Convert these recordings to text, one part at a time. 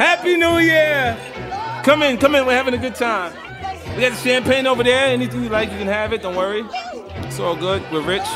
Happy New Year. Come in, we're having a good time. We got the champagne over there. Anything you like, you can have it, don't worry. It's all good, we're rich.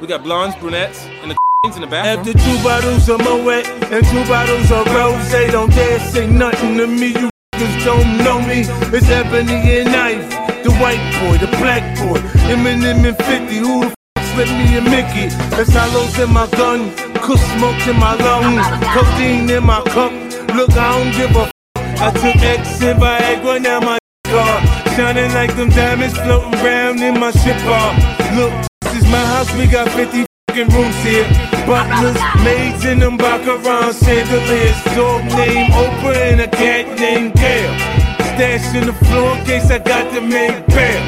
We got blondes, brunettes, and the in the bathroom. After 2 bottles of Moet and 2 bottles of Rosé, don't dare say nothing to me, you just don't know me. It's happening in life. The white boy, the black boy, Eminem and 50, who the f***s with me and Mickey? There's hollows in my gun, cook smoke in my lungs, codeine in my cup. Look, I don't give a f***. I took X and Viagra, now my car shining like them diamonds floating round in my ship bar. Look, this is my house, we got 50 f***ing rooms here. Butlers, maids in them Baccarat chandeliers. Dog named Oprah and a cat named Gale. Stash in the floor in case I got the main pair.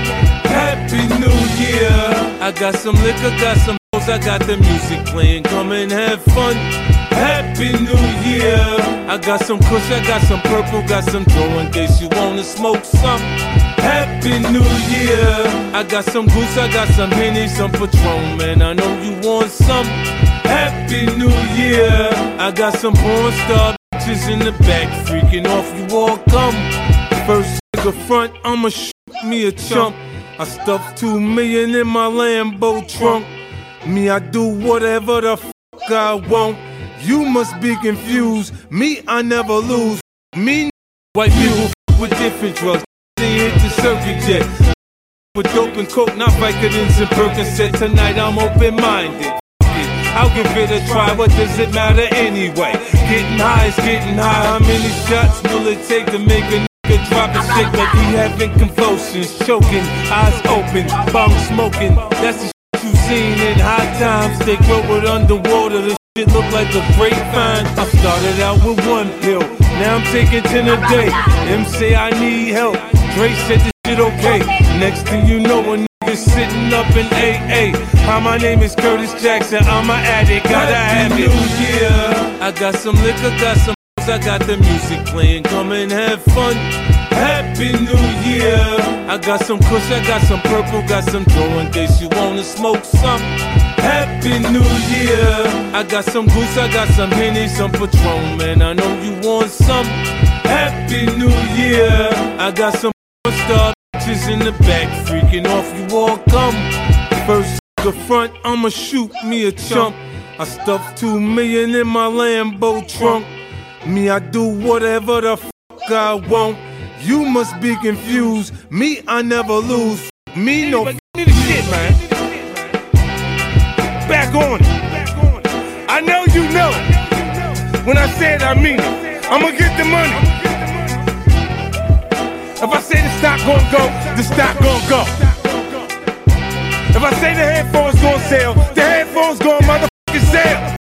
Happy New Year. I got some liquor, got some hoes, I got the music playing. Come and have fun. Happy New Year. I got some kush, I got some purple, got some dough in case you wanna smoke some. Happy New Year. I got some goose, I got some Henny, some Patron, man, I know you want some. Happy New Year. I got some porn star bitches in the back, freaking off, you all come. First nigga front, I'ma sh** me a chump. I stuffed 2 million in my Lambo trunk. Me, I do whatever the f*** I want. You must be confused. Me, I never lose. Me, white people with different drugs. They hit the circuit jet with dope and coke, not Vicodins and Percocet. Tonight I'm open-minded. I'll give it a try. What does it matter anyway? Getting high is getting high. How many shots will it take to make a nigga drop a stick like he having convulsions, choking, eyes open, bomb smoking? That's the shit you seen in High Times. They grow it underwater. The it look like a grapevine. I started out with 1 pill, now I'm taking 10 a day. Them say I need help. Drake said this shit okay. Next thing you know, a nigga sitting up in AA. Hi, my name is Curtis Jackson. I'm an addict, gotta have it. New Year. I got some liquor, got some hoes, I got the music playing. Come and have fun. Happy New Year. I got some kush, I got some purple, got some dough in case you wanna smoke some. Happy New Year. I got some goose, I got some Henny, some Patron, man, I know you want some. Happy New Year. I got some star bitches in the back, freaking off, you all come. First the front, I'ma shoot me a chump. I stuffed 2 million in my Lambo trunk. Me, I do whatever the f*** I want. You must be confused. Me, I never lose. Me, no f***ing shit, man. Back on it. I know you know it. When I said I mean it, I'ma get the money. If I say the stock gon' go, the stock gon' go. If I say the headphones gon' sell, the headphones gon' motherfucking sell.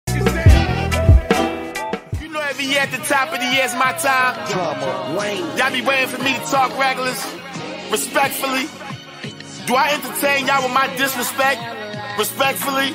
You know every year at the top of the year is my time. Y'all be waiting for me to talk reckless, respectfully. Do I entertain y'all with my disrespect? Respectfully.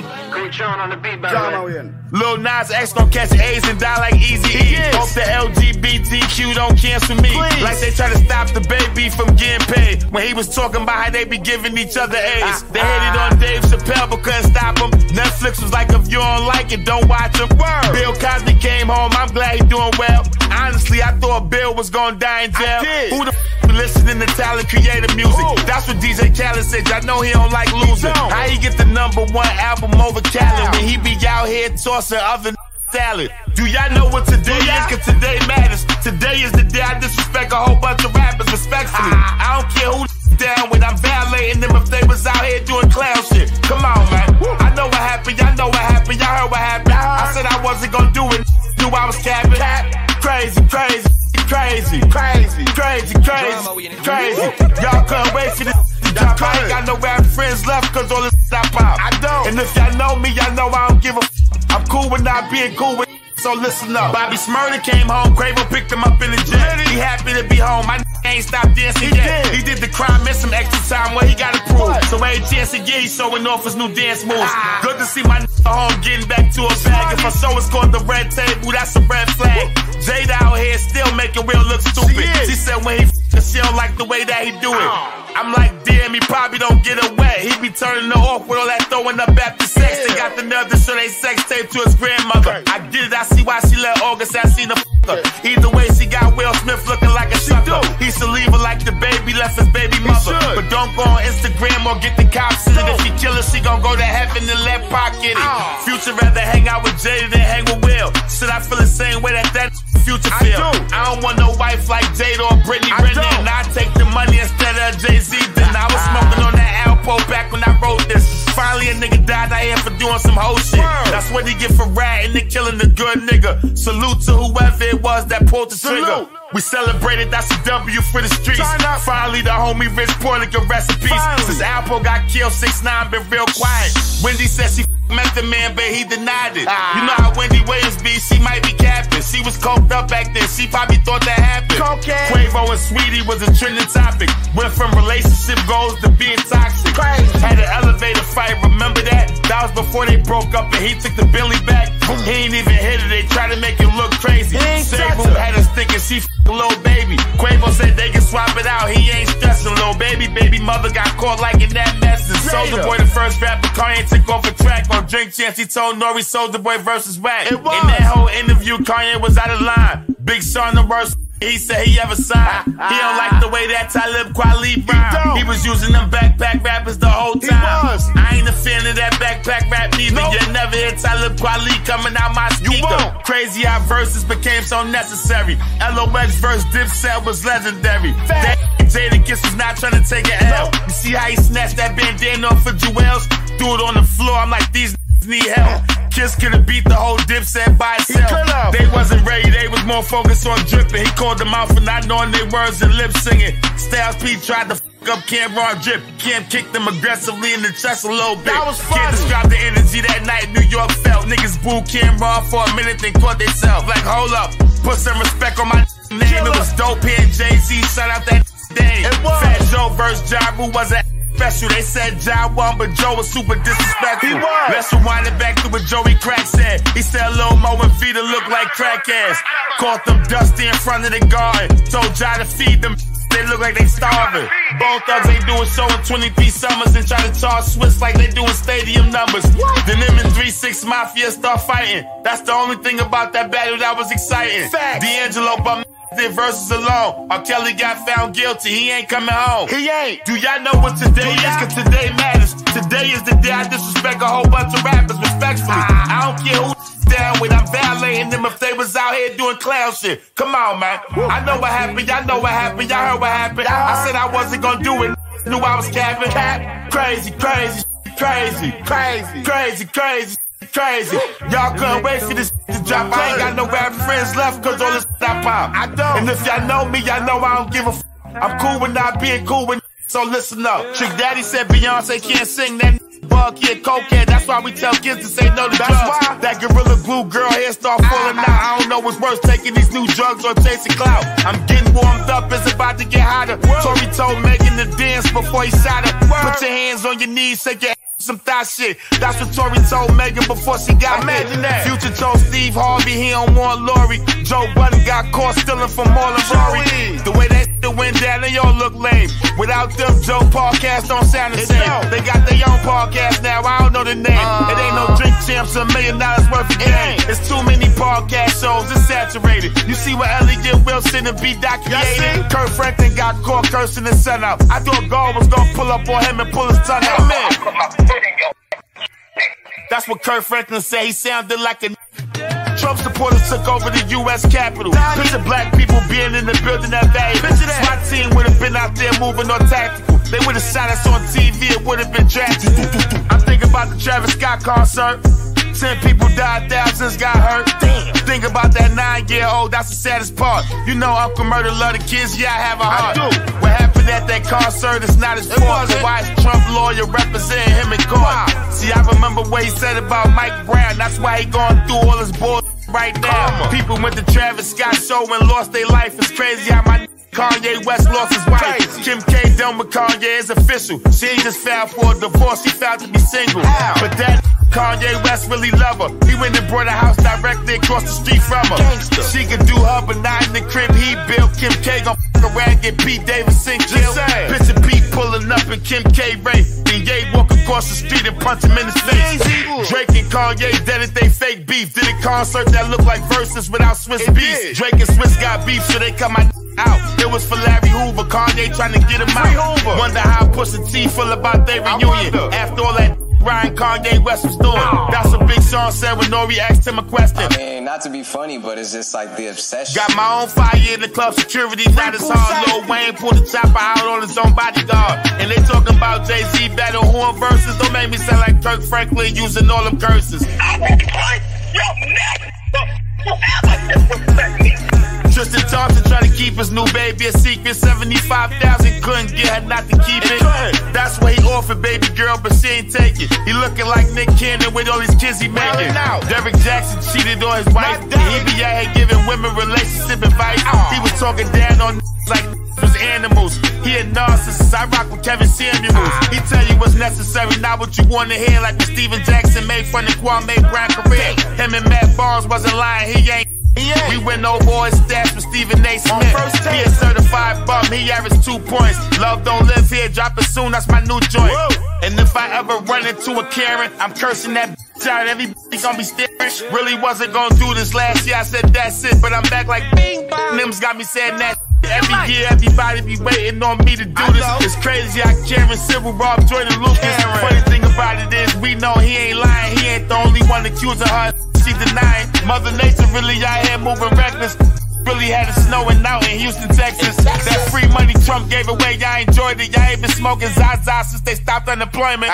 John on the beat, by the way. Lil Nas X gon' catch A's and die like Eazy-E. Hope the LGBTQ don't cancel me. Please. Like they try to stop the baby from getting paid. When he was talking about how they be giving each other A's. They hated on Dave Chappelle but couldn't stop him. Netflix was like, if you don't like it, don't watch him. Word. Bill Cosby came home, I'm glad he doing well. Honestly, I thought Bill was gonna die in jail. Who the f*** listening to talent creative music? Ooh. That's what DJ Khaled said, y'all know he don't like losing. How he get the #1 album over Khaled when he be out here tossing other salad? Do y'all know what today is? Cause today matters. Today is the day I disrespect a whole bunch of rappers respectfully. I don't care who down when I'm violating them if they was out here doing clown shit. Come on, man. Woo. I know what happened, y'all know what happened, y'all heard what happened. I said I wasn't gonna do it, knew I was capping. Crazy, crazy, crazy, crazy, crazy, crazy, crazy. Y'all couldn't wait for this. Y'all probably got no rap friends left cause all this I pop. I don't. And if y'all know me, y'all know I don't give a f. I'm cool with not being cool with, so listen up. Bobby Smurda came home, Quavo picked him up in the gym. He happy to be home, my ain't stopped dancing yet. He did the crime, missed some extra time, well he gotta prove. What? So every chance he get, he's showing off his new dance moves. Good to see my home getting back to a bag. If I show it's called the red table, that's a red flag. Jada out here still making real look stupid. She said when he she don't like the way that he do it. I'm like, damn, he probably don't get it wet. He be turning her off with all that throwing up after sex. They got the nerve to show they sex tape to his grandmother. I get it, I see why she let August, I seen the Either way, she got Will Smith looking like a sucker. He should leave her like the baby left his baby mother. But don't go on Instagram or get the cops in it. If she kill her, she gon' go to heaven and let Pac get it. Future rather hang out with Jada than hang with Will. Should I feel the same way that Future feel? I don't want no wife like Jada or Britney Brennan. And I take the money instead of Jay-Z. Then I was smoking on that Alpo back when I wrote this. Finally a nigga died out here for doing some whole shit. That's what he get for ratting and killing the good nigga. Salute to whoever it was that pulled the trigger. We celebrated, that's a W for the streets. Finally, the homie Rich Porter can rest in peace. Since Alpo got killed, 6ix9ine been real quiet. Wendy said she met the man, but he denied it. You know how Wendy Williams be, she might be capping. She was coked up back then, she probably thought that happened. Cocaine. Quavo and Sweetie was a trending topic. Went from relationship goals to being toxic. Had an elevator fight, remember that? That was before they broke up and he took the Billy back. He ain't even hit her, they try to make him look crazy. Shea Boo had us thinking she Lil Baby. Quavo said they can swap it out, he ain't stressing. Lil Baby, baby mother got caught liking that message. Soulja Boy the first rapper, Kanye took off a track. On Drink Chance, he told Nori Soulja Boy versus Wack. In that whole interview, Kanye was out of line. Big Sean the worst he said he ever signed. He don't like the way that Talib Kweli rhymed. He was using them backpack rappers the whole time. I ain't a fan of that backpack rap neither. You never hear Talib Kweli coming out my speaker. Crazy how verses became so necessary. LOX verse Dip Set was legendary. That Jadakiss was not trying to take an L. You see how he snatched that bandana off of Jewels? Threw it on the floor, I'm like, these need help. Kiss could've beat the whole Dip Set by itself. They wasn't ready, they was more focused on dripping. He called them out for not knowing their words and lip singing. Styles P tried to up Cam'ron drip. Kim kicked them aggressively in the chest a little bit. That was funny. Can't describe the energy that night New York felt. Niggas booed Cam'ron for a minute, then caught themselves. Like, hold up, put some respect on my name. It was dope here, Jay-Z, shout out that day. Fat Joe versus Ja Rule wasn't special. They said Ja won, but Joe was super disrespectful. He was. Let's rewind it back to what Joey Crack said. He said Lil Mo and Vita look like crack ass. Caught them dusty in front of the garden. Told Ja to feed them. They look like they starving. Both thugs ain't doing show in 23 summers and try to charge Swiss like they doing stadium numbers. Then them and 3-6 Mafia start fighting. That's the only thing about that battle that was exciting. D'Angelo bum did verses alone. R. Kelly got found guilty. He ain't coming home. He ain't. Do y'all know what today is? Cause today matters. Today is the day I disrespect a whole bunch of rappers respectfully. I don't care who down with. I'm violating them if they was out here doing clown shit. Come on, man. I know what happened. Y'all know what happened. Y'all heard what happened. I said I wasn't gonna do it. Knew I was capping. Crazy, crazy, crazy, crazy, crazy, crazy. Crazy, y'all couldn't wait for this to drop. I ain't got no rap friends left cause all this I pop. I don't. And if y'all know me, y'all know I don't give a f. I'm cool with not being cool with so listen up. Trick Daddy said Beyonce can't sing that bug kid cokehead. That's why we tell kids to say no to drugs. Why? That gorilla glue girl hair start falling out. I don't know what's worse, taking these new drugs or chasing clout. I'm getting warmed up, it's about to get hotter. Tory told Megan to dance before he shot her. Put your hands on your knees, shake your some thot shit. That's what Tory told Megan before she got mad. Future told Steve Harvey he don't want Lori. Joe Budden got caught stealing from Marlon Rory. The way that shit went down, they all look lame. Without them, Joe podcast don't sound the same. They got their own podcast now, I don't know the name. It ain't no Drink Champs or $1 million worth of game. It's too many podcast shows, it's saturated. You see what Elliot Wilson and B. Doc created? Kirk Franklin got caught cursing his son out. I thought God was gonna pull up on him and pull his tongue out. That's what Kirk Franklin said, he sounded like a Trump supporters took over the U.S. Capitol. Picture black people being in the building that day. My team would have been out there moving on tactical. They would have shot us on TV, it would have been tragic. I'm thinking about the Travis Scott concert. 10 people died, thousands got hurt. Think about that 9-year-old, that's the saddest part. You know Uncle Murder love the kids, yeah, I have a heart. What happened at that concert is not his fault. So why is Trump lawyer representing him in court? See, I remember what he said about Mike Brown. That's why he going through all his bull right now. People went to Travis Scott show and lost their life. It's crazy how my Kanye West lost his wife. Kim K done with Kanye is official. She ain't just filed for a divorce, she filed to be single. But that Kanye West really love her. He went and brought a house directly across the street from her. Gangster. She could do her, but not in the crib he built. Kim K gon' f*** around, get Pete Davidson killed. Picture Pete pulling up in Kim K Ray. Then Ye walk across the street and punch him in the face. Drake and Kanye dead at they fake beef. Did a concert that looked like Versus without Swiss beats. Drake and Swiss got beef, so they cut my out. It was for Larry Hoover, Kanye trying to get him out. Wonder how Pusha T feel about their reunion. After all that Ryan Kanye West was doing. That's what Big Sean said when Nori asked him a question. I mean, not to be funny, but it's just like the obsession. Got my own fire in the club security, not as hard. Lil Wayne pulled the chopper out on his own bodyguard. And they talking about Jay-Z battle horn verses. Don't make me sound like Kirk Franklin using all them curses. I will punch your neck whoever disrespect me. Tristan Thompson trying to keep his new baby a secret. 75,000 couldn't get her not to keep it. That's what he offered, baby girl, but she ain't take it. He looking like Nick Cannon with all these kids he making. Derrick Jackson cheated on his wife. He be out here giving women relationship advice. He was talking down on like was animals. He a narcissist. I rock with Kevin Samuels. He tell you what's necessary, not what you want to hear. Like when Steven Jackson made fun of Kwame Brown career. Him and Matt Barnes wasn't lying. He ain't. Yeah. We went over all his stats with Stephen A. Smith. He a certified bum, he averaged 2 points. Love don't live here, drop it soon, that's my new joint. Whoa. And if I ever run into a Karen, I'm cursing that bitch out, everybody gonna be staring. Really wasn't gonna do this last year, I said that's it. But I'm back like bing bong. Nims got me saying that. Every year, everybody be waiting on me to do this. It's crazy how Cam'ron, Cyril, Rob, Jordan, Lucas. The funny thing about it is, we know he ain't lying. He ain't the only one accusing her. She denying. Mother Nature really out here moving reckless. Really had it snowing out in Houston, Texas. That free money Trump gave away, y'all enjoyed it. Y'all ain't been smoking Zaza since they stopped unemployment.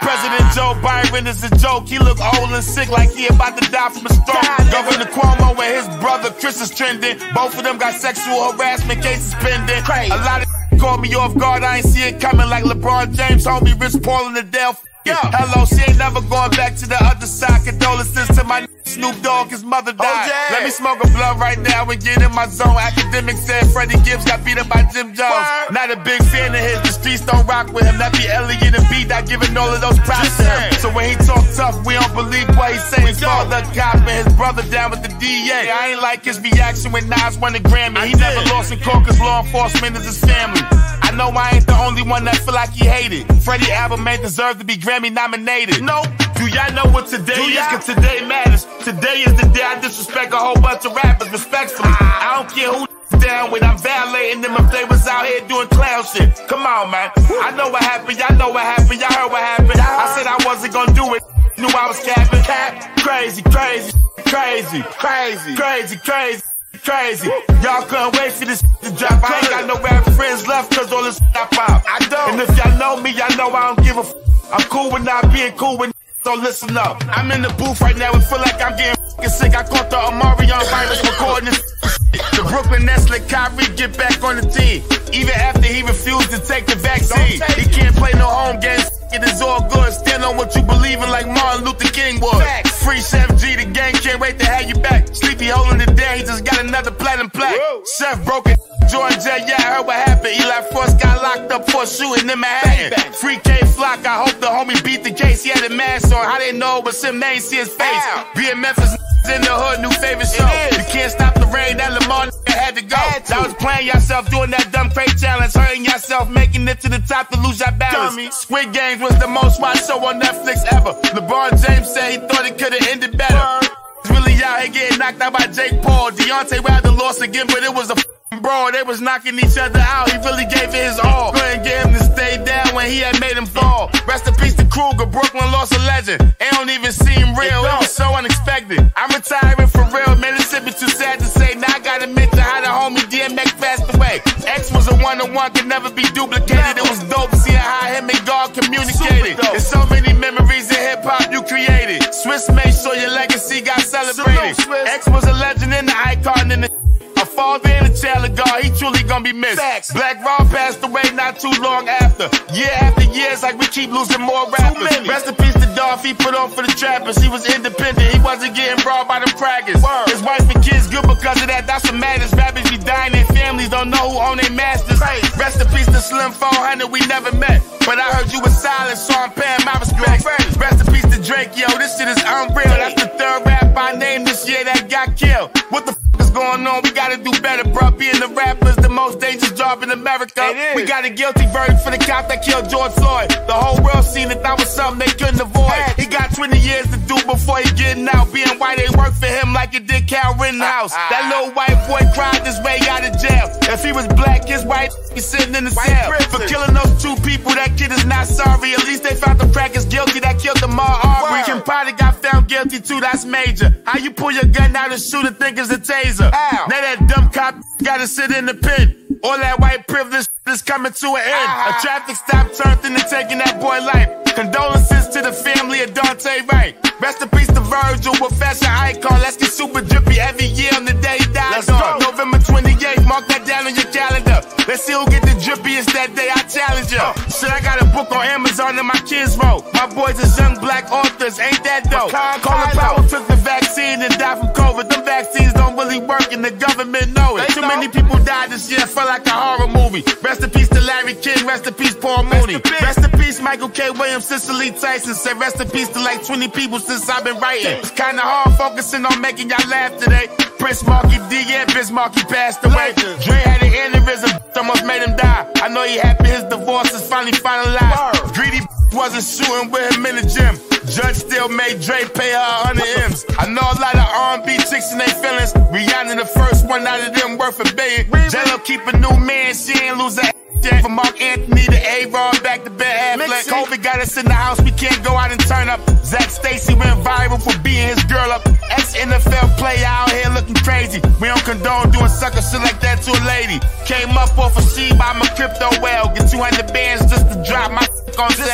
President Joe Biden is a joke. He look old and sick like he about to die from a stroke. Governor Cuomo and his brother Chris is trending. Both of them got sexual harassment cases pending. A lot of caught me off guard, I ain't see it coming. Like LeBron James, homie, Rich Paul and Adele. Hello, she ain't never going back to the other side. Condolences to my Snoop Dogg, his mother died. Let me smoke a blunt right now and get in my zone. Academics said Freddie Gibbs got beat up by Jim Jones. Not a big fan of his, the streets don't rock with him. That be Elliot and B not giving all of those props to him. So when he talk tough, we don't believe what he say. His father cop and his brother down with the DA. I ain't like his reaction when Nas won the Grammy. He never lost in court cause law enforcement is his family. I know I ain't the only one that feel like he hated. Freddie album ain't deserve to be Grammy nominated. Do y'all know what today is? Cause today matters. Today is the day I disrespect a whole bunch of rappers respectfully. I don't care who down with, I'm violating them if they was out here doing clown shit. Come on, man. I know what happened, y'all know what happened, y'all heard what happened. I said I wasn't gonna do it, knew I was capping. Crazy. Crazy, y'all couldn't wait for this to drop. I ain't got no rap friends left cause all this I pop. I don't. And if y'all know me, y'all know I don't give a f. I'm cool with not being cool with so listen up. I'm in the booth right now and feel like I'm getting sick. I caught the Omarion virus recording this. The Brooklyn Nets let Kyrie get back on the team, even after he refused to take the vaccine. He can't play no home games. It is all good. Stand on what you believe in like Martin Luther King was. Free Chef G, the gang can't wait to have you back. Sleepy holding it down, he just got another platinum plaque. Chef broken. Jordan J, yeah, I heard what happened. Eli Force got locked up for shooting in Manhattan. Free K Flock, I hope the homie beat the case. He had a mask on, I didn't know, but Sim ain't see his face. Being Memphis in the hood, new favorite show. You can't stop the rain, that Lamar had to go. That was playing yourself, doing that dumb crate challenge, hurting yourself, making it to the top to lose your balance. Squid Games was the most watched show on Netflix ever. LeBron James said he thought it could have ended better. Really out here getting knocked out by Jake Paul. Deontay Wilder lost again, but it was a bro, they was knocking each other out. He really gave it his all. Couldn't get him to stay down when he had made him fall. Rest in peace to Kruger. Brooklyn lost a legend. It don't even seem real. It was so unexpected. I'm retiring for real. Man, this shit be too sad to say. Now I gotta admit to how the homie DMX passed away. X was a one-on-one, could never be duplicated. It was dope seeing how him and God communicated. There's so many memories in hip-hop you created. Swiss made sure your legacy got celebrated. X was a legend and the icon in the father and a child of God, he truly gonna be missed. Black Rob passed away not too long after. Year after years, like we keep losing more rappers. Rest in peace to Dolph, he put on for the trappers. He was independent, he wasn't getting robbed by them crackers. His wife and kids good because of that. That's the maddest. Rappers be dying, their families don't know who own their masters. Rest in peace to Slim 400, we never met. But I heard you was silent, so I'm paying my respects. Rest in peace to Drake, yo, this shit is unreal. That's the third rap I named this year that got killed. What the f*** is going on? We gotta do better, bro. Being the rapper's the most dangerous job in America. We got a guilty verdict for the cop that killed George Floyd. The whole world seen it, that was something they couldn't avoid. He got 20 years to do before he getting out. Being white ain't work for him like it did Cal Rittenhouse. That little white boy cried his way out of jail. If he was black, his white be sitting in the cell. For killing those two people, that kid is not sorry. At least they found the crackers guilty that killed Ahmaud Arbery. Kim K got found guilty too, that's major. How you pull your gun out and shoot a think it's a taser? Ow. Now that dumb cop gotta sit in the pen. All that white privilege is coming to an end. A traffic stop turned into taking that boy life. Condolences to the family of Dante Wright. Rest in peace to Virgil, a fashion icon. Let's get super drippy every year on the day he dies on. November 28th, mark that down on your calendar. Let's see who get the drippiest that day, I challenge ya. Shit, I got a book on Amazon that my kids wrote. My boys is young black authors, ain't that dope? Colin Powell took the vaccine and died from COVID. Them vaccines don't really work and the government know it. Too many people died this year, felt like a horror movie. Rest in peace to Larry King, rest in peace Paul Mooney. Rest in peace Michael K. Williams, Cicely Tyson. Said rest in peace to like 20 people since I've been writing. It's kinda hard focusing on making y'all laugh today. Prince Marky D, yeah, Prince Marky passed away. Dre had an aneurysm, almost made him die. I know he happy his divorce is finally finalized. Greedy wasn't shooting with him in the gym. Judge still made Dre pay her 100 M's. I know a lot of R&B chicks in their feelings. Rihanna the first one out of them worth a billion. J-Lo keep a new man, she ain't lose her ass. From Mark Anthony to A-Rod back to Ben Affleck. COVID got us in the house, we can't go out and turn up. Zach Stacy went viral for beating his girl up. Ex-NFL player out here looking crazy. We don't condone doing sucker shit like that to a lady. Came up off a sheet by my crypto well. Get 200 bands just to drop my on sale.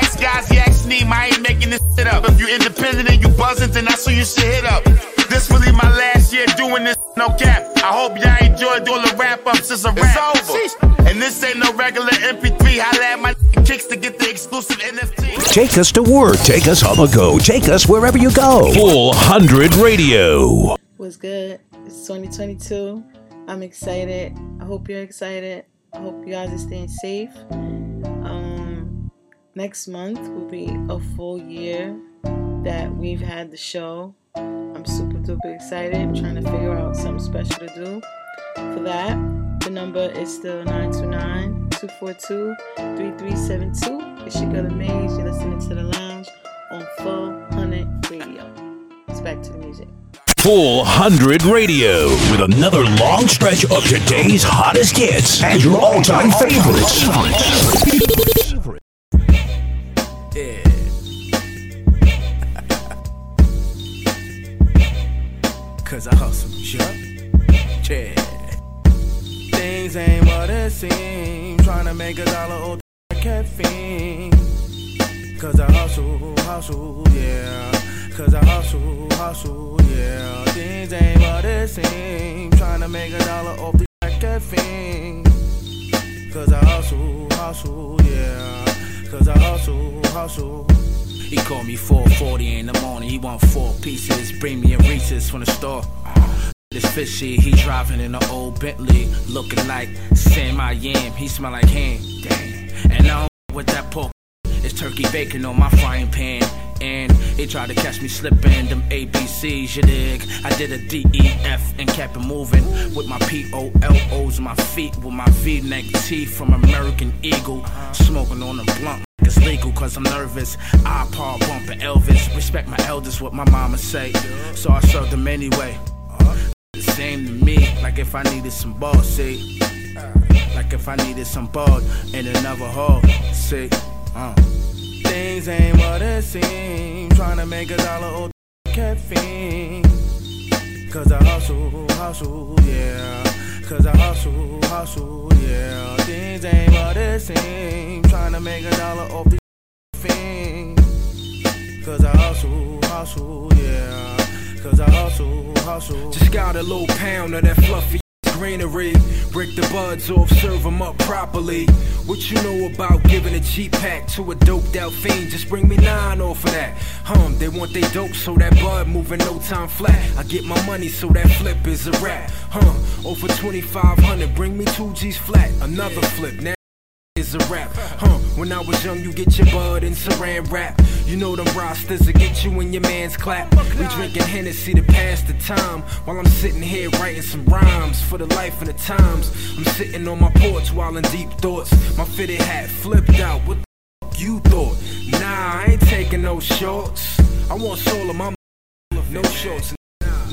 Ask guys, you ask me, I ain't making this shit up. If you're independent and you buzzing, then that's who you should hit up. This really my last year doing this, no cap. I hope y'all enjoyed all the wrap-ups, it's a wrap. It's over. And this ain't no regular MP3. Holla at my kicks to get the exclusive NFT. Take us to work. Take us home a go. Take us wherever you go. 400 Radio. What's good? It's 2022. I'm excited. I hope you're excited. I hope you guys are staying safe. Next month will be a full year that we've had the show. I'm super duper excited. I'm trying to figure out something special to do for that. The number is still 929-242-3372. It's your girl Amaze. You're listening to The Lounge on 400 Radio. It's back to the music. 400 Radio with another long stretch of today's hottest hits and your all-time favorites. Yeah. Cause I hustle, yeah. Things ain't what it seems. Trying to make $1 old caffeine. Cause I hustle, yeah. Cause I hustle, yeah. Things ain't what it seems. Trying to make $1 off the caffeine. Cause I hustle, yeah. Cause I hustle. He called me 4:40 in the morning. He want 4 pieces. Bring me a Reese's from the store. It's fishy. He driving in an old Bentley, looking like Sam I Am. He smell like ham. Damn. And I don't with that pork. It's turkey bacon on my frying pan. And he tried to catch me slipping them ABCs, you dig? I did a DEF and kept it moving with my POLOs, my feet with my V-neck tee from American Eagle. Smoking on a blunt, it's legal cause I'm nervous. iPod bumping Elvis, respect my elders, what my mama say. So I served them anyway. The same to me, like if I needed some ball, see? Like if I needed some ball in another hall, see? Things ain't what it seems. Trying to make $1 old caffeine. Cause I hustle, yeah. Cause I hustle, yeah. Things ain't what it seems. Trying to make $1 off the caffeine. Cause I hustle, yeah. Cause I hustle. Just got a little pound of that fluffy greenery. Break the buds off, serve them up properly. What you know about giving a G-pack to a doped out fiend? Just bring me 9 off of that. They want they dope, so that bud moving no time flat. I get my money, so that flip is a wrap. Over 2,500, bring me 2 G's flat. Another flip, now is a wrap. When I was young, you get your bud and saran wrap. You know them rosters that get you in your man's clap. We drinking Hennessy to pass the time while I'm sitting here writing some rhymes for the life and the times. I'm sitting on my porch while in deep thoughts. My fitted hat flipped out. What the fuck you thought? Nah, I ain't taking no shorts. I want soul of my no shorts.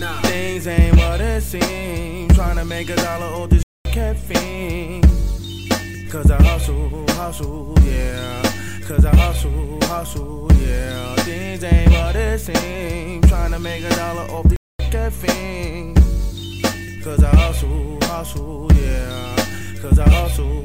Nah, things ain't what it seems. Trying to make $1 off this caffeine. Cause I hustle, yeah. Cause I hustle, yeah. Things ain't what it seems. Trying to make $1 off this caffeine. Cause I hustle, yeah. Cause I hustle.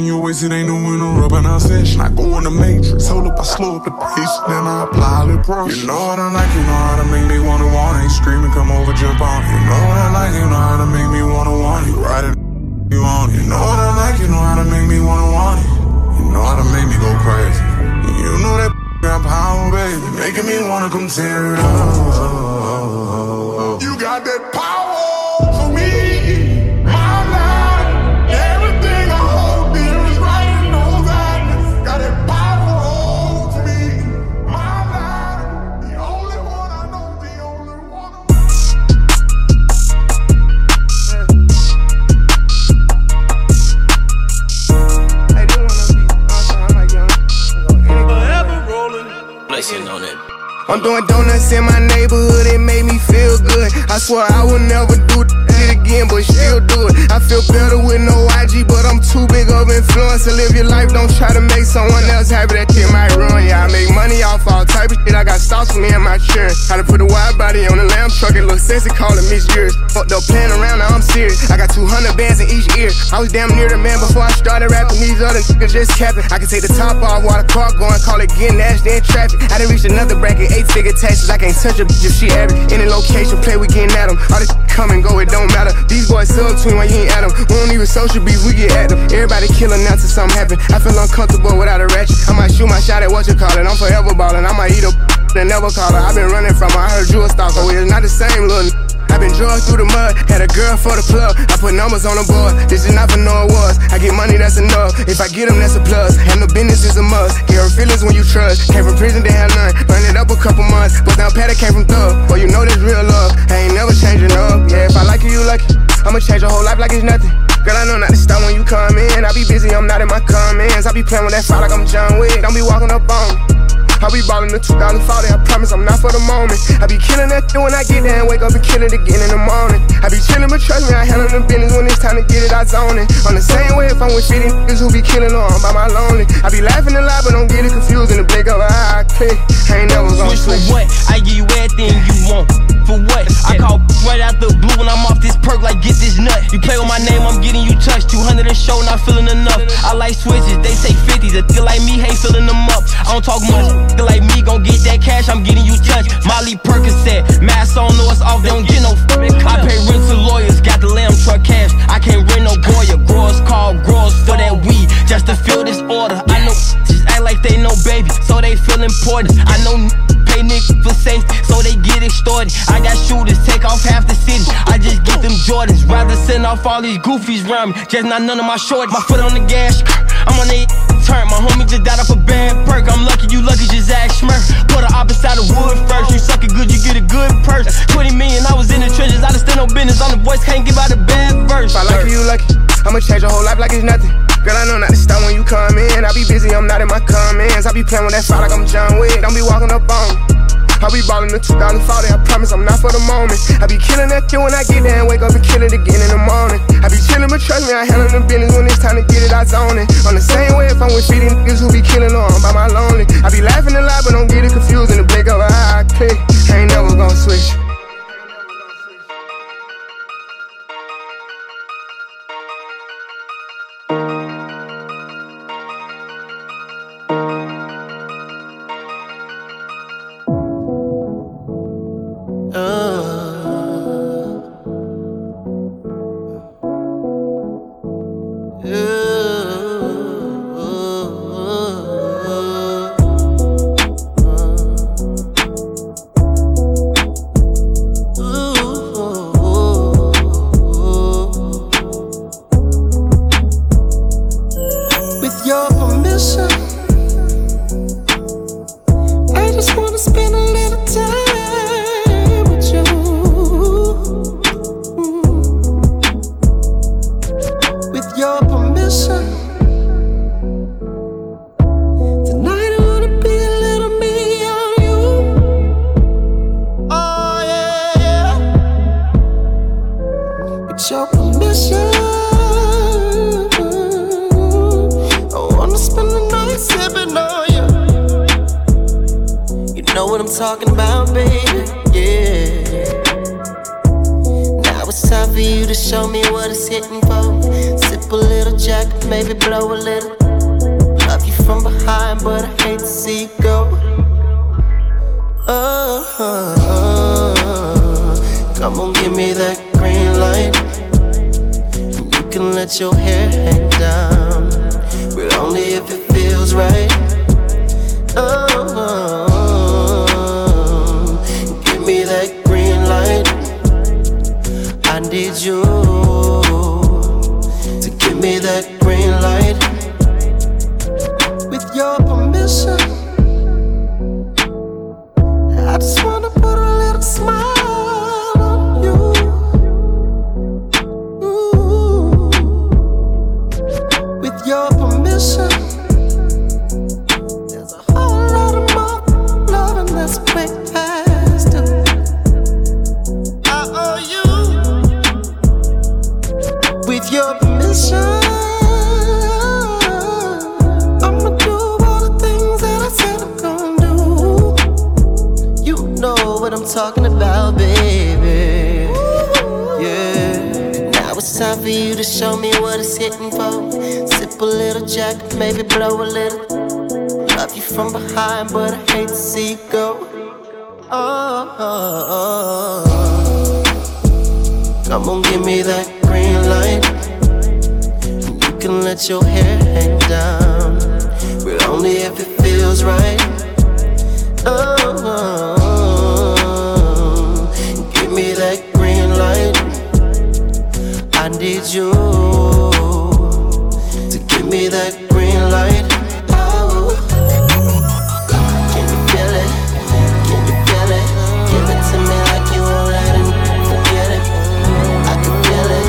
On your waist, it ain't no window rubbing our session. I go in the matrix, hold up, I slow up the pace, then I apply the pressure. You know what I like, you know how to make me wanna want it. Ain't screaming, come over, jump on. You know what I like, you know how to make me wanna want it. Ride it, you on it. You know what I like, you know how to make me wanna want it. You know how to make me go crazy. You know that got power, baby, making me wanna come tear it up. You got that power for me. I'm doing donuts in my neighborhood, it made me feel good. I swear I would never do it again, but she'll do it. I feel better with no IG, but I'm too big of influence to live your life. Don't try to make someone else happy, that shit might ruin ya. I make money off all type of shit, I got stocks for me and my insurance. How to put a wide body on a Lambo truck, it look sexy, call it Miss Yours. Fucked up playing around, now I'm serious. I got 200 bands in each ear. I was damn near the man before I started rapping, these other niggas just capping. I can take the top off while the car going, call it getting ash, then traffic. I done reached another bracket, 8-figure taxes, I can't touch a bitch if she average. Any location, play, we getting at them. All this come and go, it don't matter. These boys sub tween when you ain't at them. We don't even social beef, we get at them. Everybody killing now till something happen. I feel uncomfortable without a ratchet. I might shoot my shot at what you call it. I'm forever ballin', I might eat a and never call her. I've been running from her, I heard you a stalker. It's not the same little I've been drugged through the mud, had a girl for the plug. I put numbers on the board, this is not for no awards. I get money, that's enough, if I get them, that's a plus. And the business is a must, get her feelings when you trust. Came from prison, didn't have none, burned it up a couple months. But now Patty came from thug, well you know this real love. I ain't never changing up, yeah, if I like you, you like it. I'ma change your whole life like it's nothing. Girl, I know not to stop when you come in. I be busy, I'm not in my comments. I be playing with that fire like I'm John Wick. Don't be walking up on me. I be ballin' the 2040, I promise I'm not for the moment. I be killin' that shit when I get there and wake up and kill it again in the morning. I be chillin', but trust me, I handle the business when it's time to get it, I zone it. I'm the same way if I'm with 50 niggas who be killin' or I'm by my lonely. I be laughin' a lot, but don't get it confused in the blink of an eye, I click. I ain't never gonna switch. For what? I give you everything you want. For what? I call right out the blue when I'm off this perk like get this nut. You play with my name, I'm getting you touched. 200 a show, not feelin' enough. I like switches, they say 50s. A nigga like me ain't feelin' them up. I don't talk much. Like me gon' get that cash, I'm getting you touched. Molly Percocet, mask on, know it's off, they don't get no I pay rent to lawyers, got the lamb truck cash. I can't rent no Goya, growers call growers for that weed, just to feel this order. I know just act like they no baby, so they feel important. I know pay niggas for safety, so they get extorted. I got shooters, take off half the city, I just get them Jordans. Rather send off all these goofies round me, just not none of my shorts. My foot on the gas, I'm on the turn. My homie just died off a bad perk, I'm lucky you lucky, just ask Smurf. Put her opposite side of wood first, you suck it good, you get a good purse. 20 million, I was in the trenches, I done still no business. I'm the voice, can't give out a bad verse. If I like you, you like it. I'ma change your whole life like it's nothing. Girl, I know not to stop when you come in. I be busy, I'm not in my comments. I be playing with that fire like I'm John Wick. Don't be walking up on me. I be ballin' the 2040, I promise I'm not for the moment. I be killin' that shit when I get there and wake up and kill it again in the morning. I be chillin', but trust me, I handle the business when it's time to get it, I zone it. I'm the same way if I'm with 50 niggas who be killin' or I'm by my lonely. I be laughin' a lot, but don't get it confused in the blink of an eye, I click. I ain't never gon' switch. There's a whole lot of more love and respect. I'm talking about, baby. Yeah. Now it's time for you to show me what it's hitting for. Sip a little Jack, maybe blow a little. Love you from behind, but I hate to see you go. Oh, oh, oh. Come on, give me that green light. You can let your hair hang down, but only if it feels right. Oh, oh, oh. Give me that green light. I need you to give me that green light. Oh, can you feel it? Can you feel it? Give it to me like you won't let it. Forget it. I can feel it.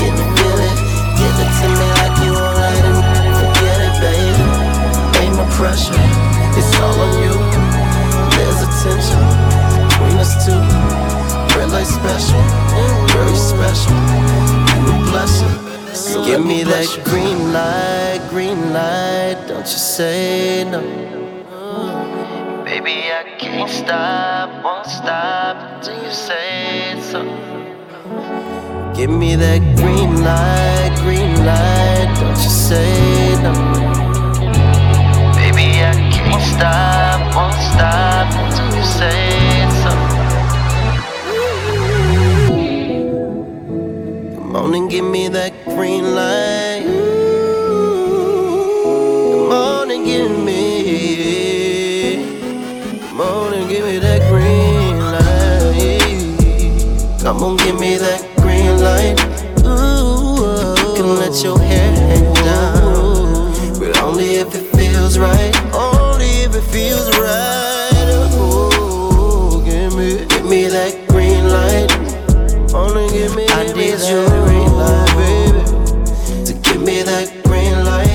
Can you feel it? Give it to me like you won't let it. Forget it, baby. Ain't no pressure. It's all on you. Attention between us two, real life special, very special. You a blessing. Give me that green light, don't you say no. Baby, I can't stop, won't stop till you say so. Give me that green light, don't you say no. Baby, I can't stop, won't stop. Saying something. Come on and give me that green light. Come on and give me. Come on and give me that green light. Come on, give me that green light. Ooh, you can let your hair hang down, but only if it feels right. Only if it feels right. Give me that green light. Only give me, I need you, green light, baby, to give me that green light.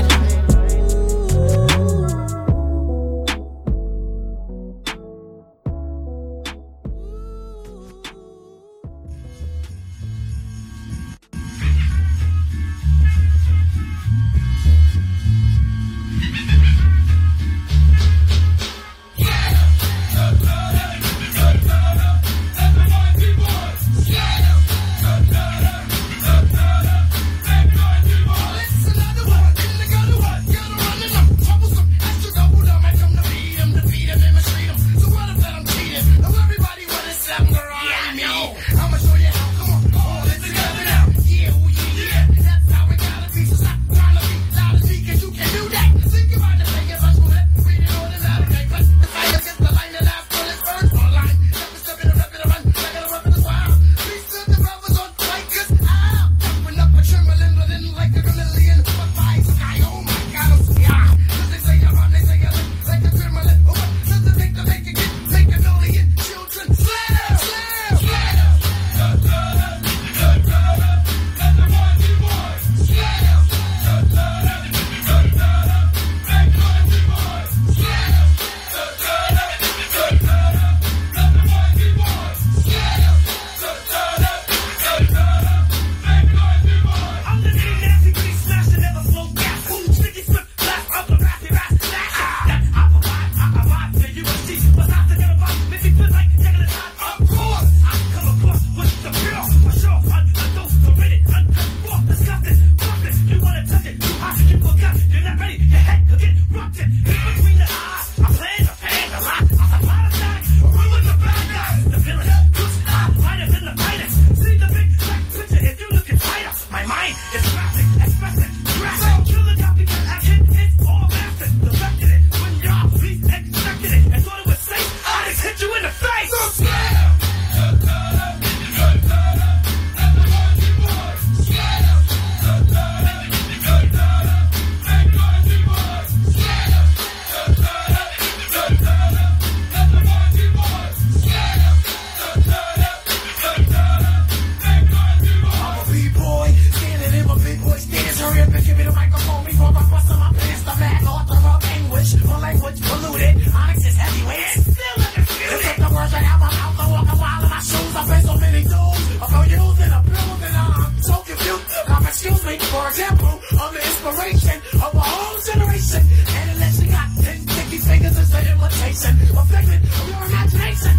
Reflecting on your imagination.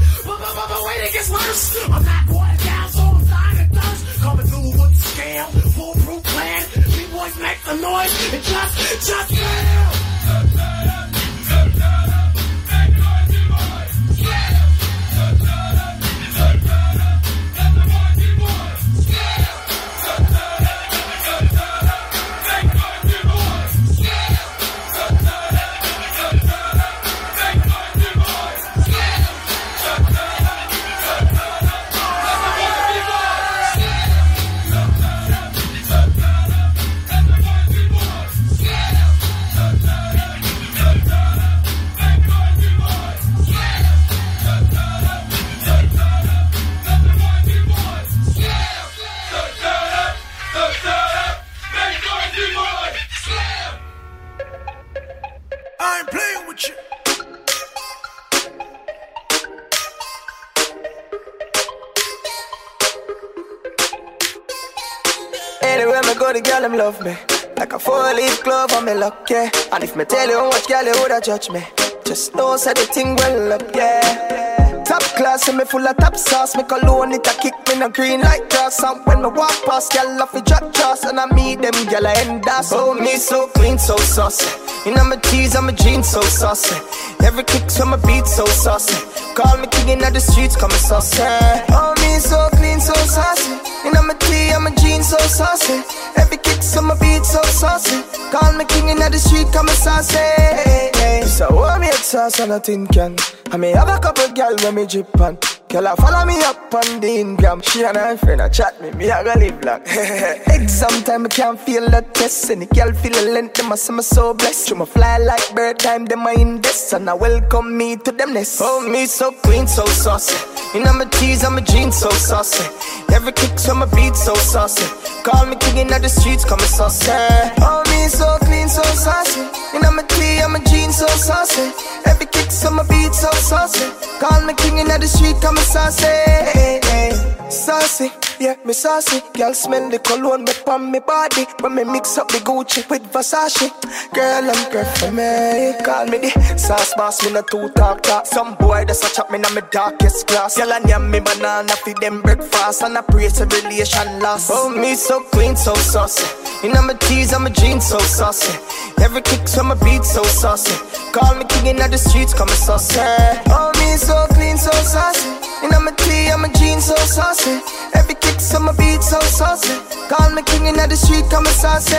gets worse. I'm not watered down, so I'm dying of thirst. Coming through with the scale, foolproof plan. These boys make the noise, and just fail. Them love me like a four-leaf glove on me luck, yeah. And if me tell you what girl you woulda judge me, just know say the thing well up, yeah. Top class and me full of top sauce. Me cologne it a kick me no green like grass. And when me walk past, girl off a drop trust. And I meet them girl I end us. Oh me so clean, so saucy. You know my tees and my jeans so saucy. Every kick so my beat so saucy. Call me king in the streets, call me saucy. Oh me so clean, so saucy. You know my tee and my jeans so saucy. Every kick, so my beat so saucy. Call me king in the street, call me saucy. So oh me it's sauce and nothing can. I may have a couple girl when me drip on. Girl I follow me up on the Instagram. She and her friend I chat me, me I go live long. Exam time I can't feel the test. Any girl feel the length, them I see me so blessed. Through my fly like bird time, them I in this. And I welcome me to them nest. Oh me so clean, so saucy. You know my tees and my jeans so saucy. Every kick so my beat so saucy. Call me king in the streets, call me saucy. Oh me so clean, so saucy. You know my tee and my jeans so saucy. Every kick so my beat so saucy. Call me king in the street, call me saucy. Saucy, yeah, me saucy. Girl smell the cologne me on me body. When me mix up the Gucci with Versace. Girl, I'm girl for me. Call me the sauce boss, me no too talk. Some boy that's a chop me na me darkest class. Girl, I name me banana feed them breakfast. And I praise the relation loss. Oh, me so clean, so saucy. You know my tees and my jeans so saucy. Every kick so my beat so saucy. Call me king in the streets, call me saucy. Oh, me so clean, so saucy. You know my tee and my jeans so saucy. Every kick so my beat so saucy. Call me king in the street, call me saucy.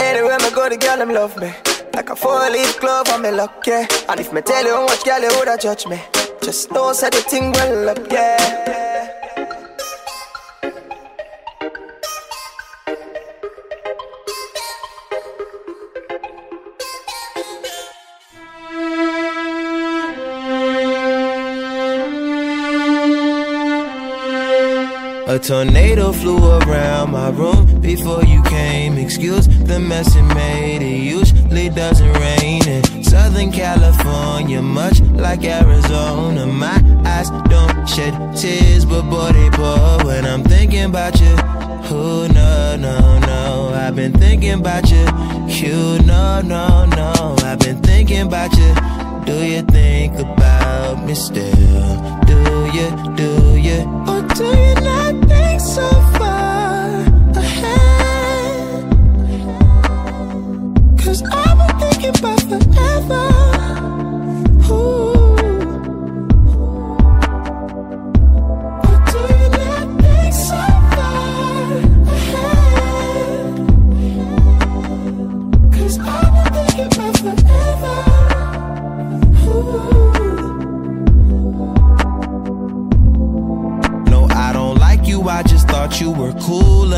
Anywhere me go, the girl them love me like a four-leaf glove on me luck, yeah. And if me tell you how much girl you woulda judge me, just know say the thing well up, yeah. A tornado flew around my room before you came. Excuse the mess it made. It usually doesn't rain in Southern California, much like Arizona. My eyes don't shed tears, but boy they pour when I'm thinking about you. Ooh, no, no, no, I've been thinking about you. You, no, no, no, I've been thinking about you. Do you think about me still? Do you? Or do you not think so far ahead? 'Cause I've been thinking about forever. Ooh. Or do you not think so far ahead? 'Cause I've been thinking about forever. Ooh. I just thought you were cool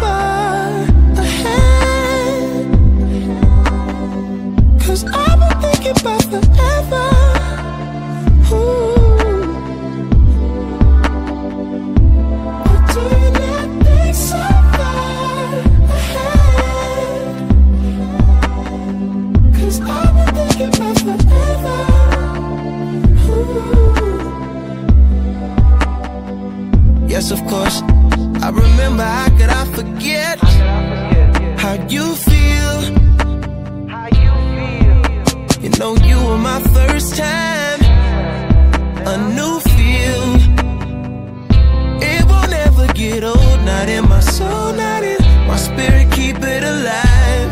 far ahead, 'cause I've been thinking about forever. Ooh. course. I remember, how could I forget how you feel? You know you were my first time, a new feel. It won't ever get old, not in my soul, not in my spirit, keep it alive.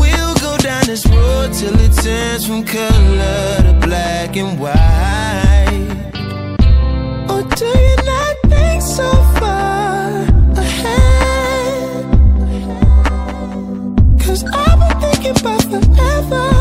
We'll go down this road till it turns from color to black and white. Or do you not think so far ahead? 'Cause I've been thinking about forever.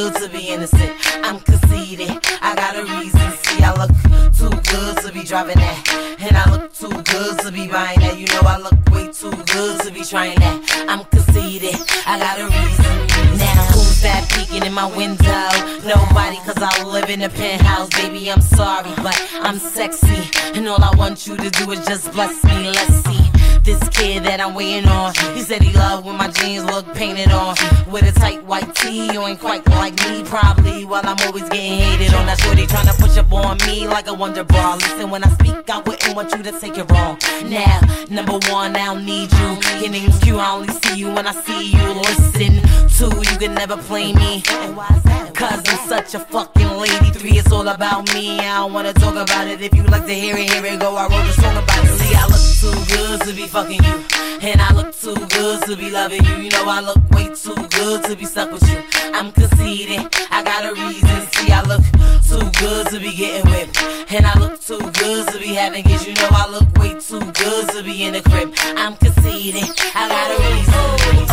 Good to be innocent, I'm conceited, I got a reason. See, I look too good to be dropping that. And I look too good to be buying that. You know I look way too good to be trying that. I'm conceited, I got a reason now. Who's that peeking in my window? Nobody, cause I live in a penthouse. Baby, I'm sorry, but I'm sexy, and all I want you to do is just bless me. Let's see this kid that I'm waiting on. He said he loved when my jeans look painted on. With a tight white tee, you ain't quite like me, probably. While I'm always getting hated on, that's what they trying to push up on me like a wonder bra. Listen, when I speak, I wouldn't want you to take it wrong. Now, number one, I don't need you. Your name's Q, I only see you when I see you. Listen, two, you can never play me, cause I'm such a fucking lady. Three, it's all about me, I don't wanna talk about it. If you like to hear it go, I wrote a song about it. See, I look too good to be fucking you, and I look too good to be loving you. You know I look way too good to be stuck with you. I'm conceited, I got a reason. See, I look too good to be getting whipped, and I look too good to be having kids. You know I look way too good to be in the crib. I'm conceited, I got a reason.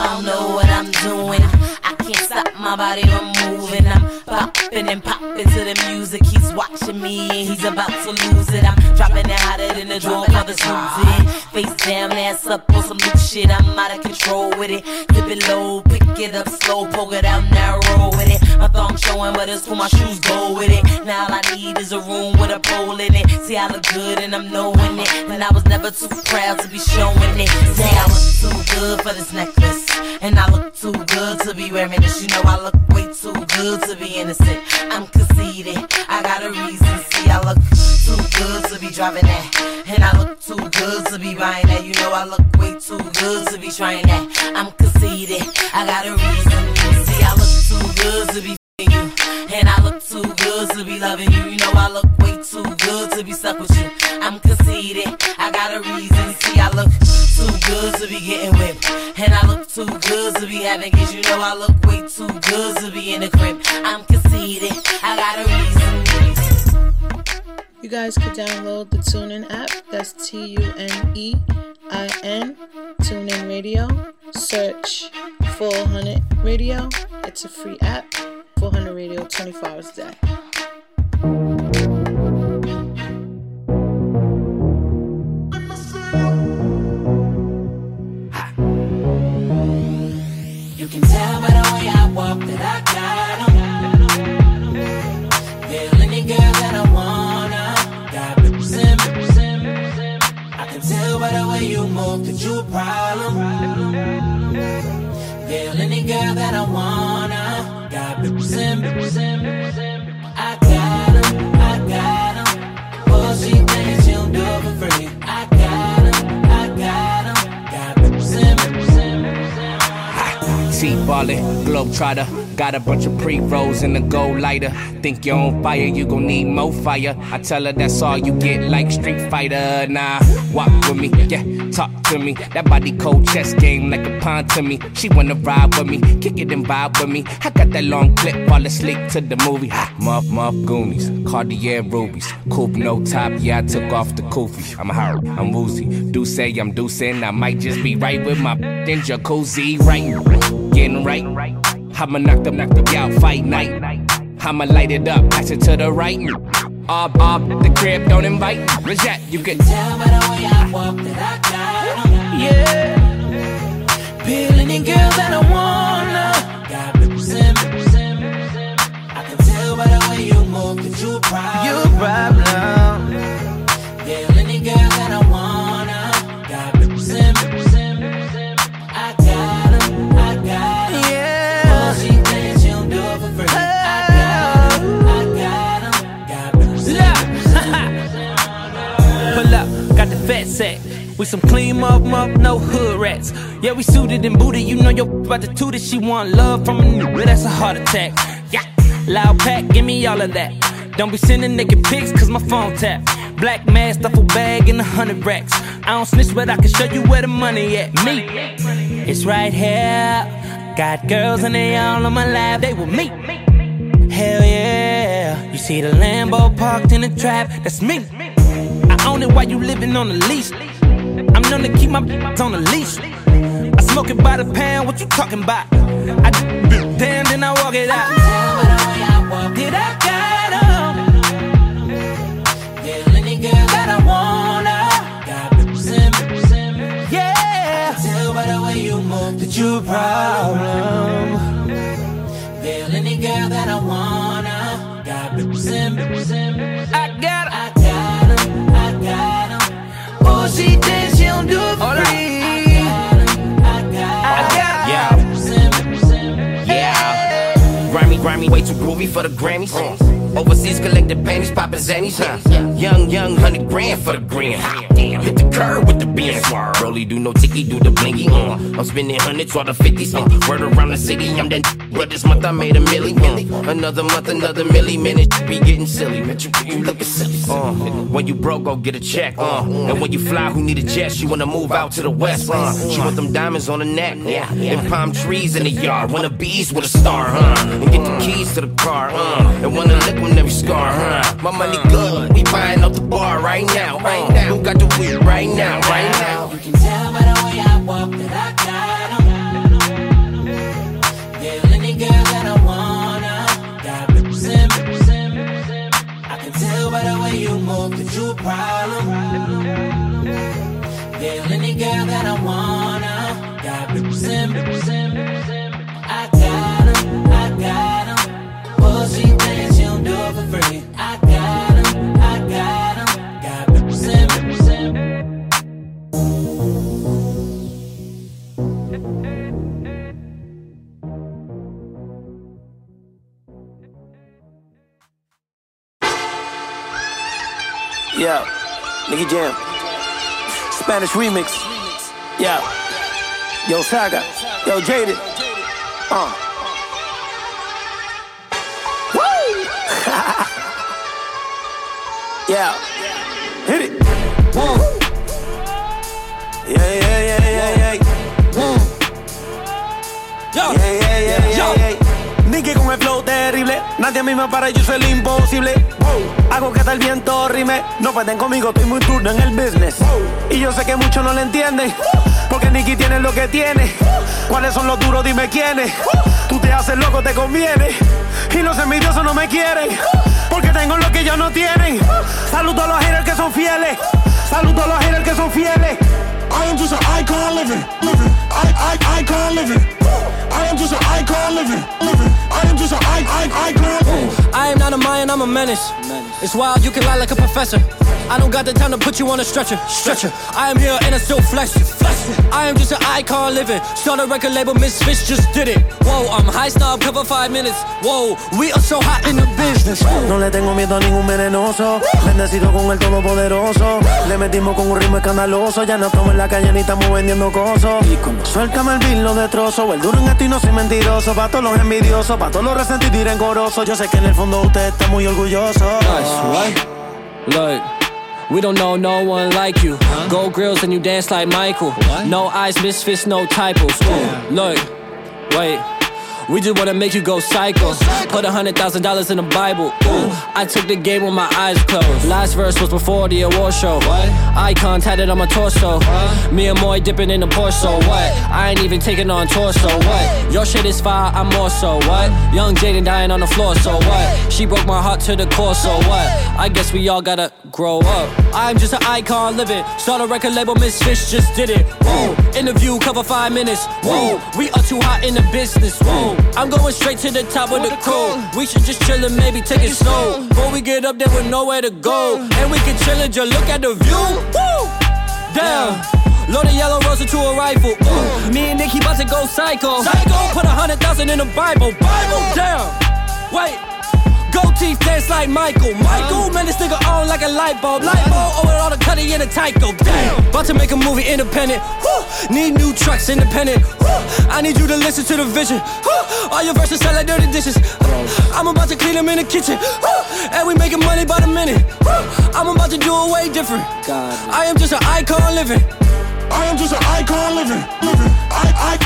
I don't know what I'm doing, I can't stop my body from moving. I'm popping and popping to the music. He's watching me and he's about to lose it. I'm dropping it hotter than the drawer of the shoes. Face down, ass up on some new shit. I'm out of control with it. Dip it low, pick it up slow, poke it out, now roll with it. My thong showing, but it's where my shoes go with it. Now all I need is a room with a pole in it. See, I look good and I'm knowing it, and I was never too proud to be showing it. Say, I look too good for this necklace, and I look too good to be wearing this. You know I look way too good to be innocent. I'm conceited, I got a reason. See, I look too good to be driving that, and I look too good to be buying that. You know I look way too good to be trying that. I'm conceited, I got a reason. See, I look too good to be f***ing you, and I look too good to be loving you. You know I look way too good to be stuck with you. I'm conceited, I got a reason. See, I look too good to be getting whipped, and I look too good to be having kids. You know I look way too good to be in the crib. I'm conceited, I got a reason. You guys could download the TuneIn app. That's TuneIn, TuneIn Radio. Search 400 Radio. It's a free app. 400 Radio, 24 hours a day. You can tell by the way I walk that I got 'em. You move that you a problem. Girl, any girl that I wanna, got bitches in, bitches in, bitches in. I got 'em, bullshit things you do for free. I got 'em, bitches in, bitches in. See, ballin', globetrotter. Got a bunch of pre-rolls and a gold lighter. Think you're on fire, you gon' need more fire. I tell her that's all you get, like Street Fighter. Nah, walk with me, yeah, talk to me. That body cold chess game like a pawn to me. She wanna ride with me, kick it and vibe with me. I got that long clip, all asleep to the movie. Muff Goonies, Cartier rubies. Coupe no top, yeah, I took off the koofy. I'm hard, I'm woozy, do say I'm deucing. I might just be right with my in jacuzzi. Right, getting right. I'ma knock them out, fight night. I'ma light it up, pass it to the right. The crib, don't invite. Reject, you can tell by the way I walk that I got 'em. Yeah. Peel any girl that I wanna. Got bitches in, bitches in, bitches in. I can tell by the way you move that you a problem. You a problem. Peel any girl that I wanna. Got bitches in, bitches in, bitches in. I got 'em, I got 'em. Got the fat sack with some clean muff, no hood rats. Yeah, we suited and booted, you know your about the two that she want love from a nigga, that's a heart attack. Yeah, loud pack, give me all of that. Don't be sending nigga pics, cause my phone tap. Black mask, duffel bag, and 100 racks. I don't snitch, but I can show you where the money at. Me, it's right here. Got girls and they all on my lap, they with me. Hell yeah. You see the Lambo parked in the trap, that's me. Own it while you living on a leash. I'm known to keep my b****s on a leash. I smoke it by the pound, what you talking about? I d****, damn, then I walk it out. Did I got 'em? feel any girl that I wanna. Got bitches in, bitches in, bitches. I got 'em. All she did, she don't do it for me. I got 'em. Yeah. Grimy, way too groovy for the Grammys. Overseas collected panties, poppin' zannies, huh? Young, 100 grand for the green. Damn, hit the curb with the Benz. Rolly do no ticky, do the blingy. I'm spending hundreds or the 50s. Word around the city, I'm that. But this month I made a milli. Another month, another milli. Minute be getting silly. Bet you lookin' silly. When you broke, go get a check. And when you fly, who need a jet? She wanna move out to the west. She want them diamonds on her neck. And palm trees in the yard. Want the bees with a star, And get the keys to the car, And wanna lick on every scar, My money good, we buying up the bar right now, Who got the weed right now? You can tell by the way I walk that I got 'em. Yeah, any girl that I wanna. Got bitches in, bitches in, bitches in. I can tell by the way you move that you a problem. Yeah, any girl that I wanna. Got bitches in, bitches in, bitches in. I got 'em. Pussy things. Do it for free. I got 'em. Got represent. Yeah, Nicky Jam, Spanish remix. Yeah, Yo Saga, Yo Jada. Yeah, hit it. Woo. Yeah. Woo. Yo. Nicky con el flow terrible. Nadie a mí me para, yo soy lo imposible. Woo. Hago que hasta el viento rime. No pueden conmigo, estoy muy turno en el business. Woo. Y yo sé que muchos no lo entienden. Porque Nicky tiene lo que tiene. ¿Cuáles son los duros? Dime quiénes. Tú te haces loco, te conviene. Y los envidiosos no me quieren. Porque tengo lo que ellos no tienen. Saludo a los haters que son fieles. Saludo a los haters que son fieles. I am just an icon living. Icon living. I am just an icon living. I am just an icon. I am not a Mayan, I'm a menace. It's wild, you can lie like a professor. I don't got the time to put you on a stretcher. I am here and I still flesh. I am just an icon living. Start a record label, Misfits just did it. Whoa, I'm high style, cover 5 minutes. Whoa, we are so hot in the business. No le tengo miedo a ningún venenoso. Bendecido con el todopoderoso. Le metimos con un ritmo escandaloso. Ya no estamos en la calle ni estamos vendiendo cosas. Suéltame el vino de trozo. El duro en esto y no soy mentiroso. Pa' todos los envidiosos, pa' todos los resentidos y rencorosos. Yo sé que en el fondo usted está muy orgulloso. Nice, right? Like. We don't know no one like you. Huh? Gold grills and you dance like Michael. What? No eyes, misfits, no typos. Yeah. Look, wait. We just wanna make you go psycho. Put $100,000 in the Bible. Ooh, I took the game with my eyes closed. Last verse was before the award show. What? Icon tatted on my torso. What? Me and Moy dipping in the Porso. What? I ain't even taking on torso. What? Your shit is fire, I'm more so. What? Young Jaden dying on the floor. So what? She broke my heart to the core. So what? I guess we all gotta grow up. I'm just an icon living. Start a record label, Misfits just did it. Woo. Interview cover 5 minutes. Woo. We are too hot in the business. Woo. I'm going straight to the top of the crew. We should just chill and maybe take it slow. Before we get up there with nowhere to go. And we can chill and just look at the view. Woo! Damn. Load a yellow rose into a rifle. Ooh. Me and Nicky about to go psycho. Put 100,000 in the Bible. Damn. Wait. Gold teeth dance like Michael. Man, this nigga on like a light bulb. Over all the cutty and the Tyco. Damn. About to make a movie independent. Woo. Need new trucks independent. Woo. I need you to listen to the vision. Woo. All your verses sound like dirty dishes. I'm about to clean them in the kitchen. Woo. And we making money by the minute. Woo. I'm about to do it way different. God. I am just an icon living. I am just an icon living.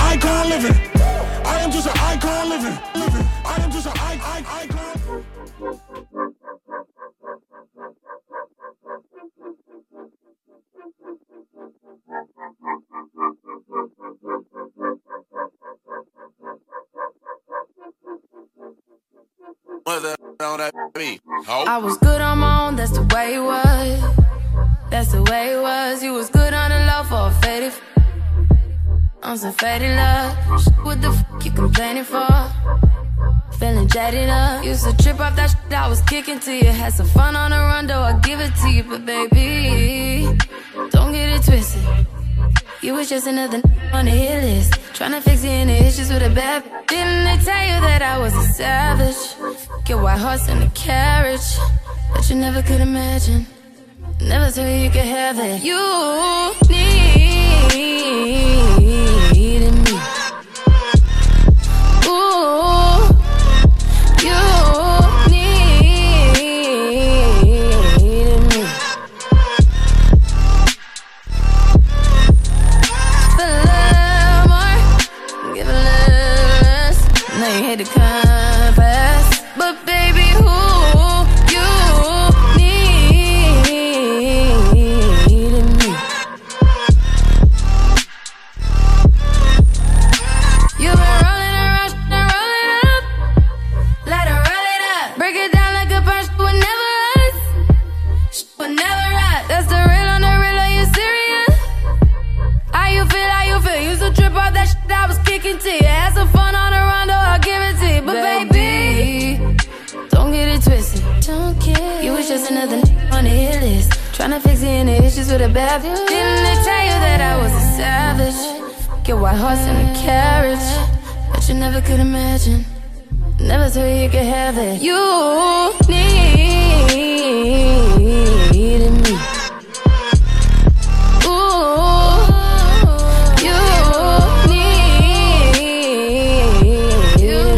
Icon living. I am just an icon living. I am just an icon. I was good on my own, that's the way it was. You was good on the low for a faded. On some faded love. What the fuck you complaining for? feeling jaded up. Used to trip off that shit I was kicking to you. Had some fun on the run, though I give it to you. But baby, don't get it twisted. You was just another on the hit list, trying to fix your inner issues with a bad. Didn't they tell you that I was a savage? Get white horse in a carriage that you never could imagine. Never thought you could have it. You needed me. Ooh, you needed me. Give a little more, give a little less. Now you hate to confess, but baby, who? Tryna fix your inner issues with a bad. Didn't they tell you that I was a savage? Get white horse in a carriage that you never could imagine. Never thought you could have it. You needed me. Ooh, you needed me.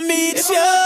meet you.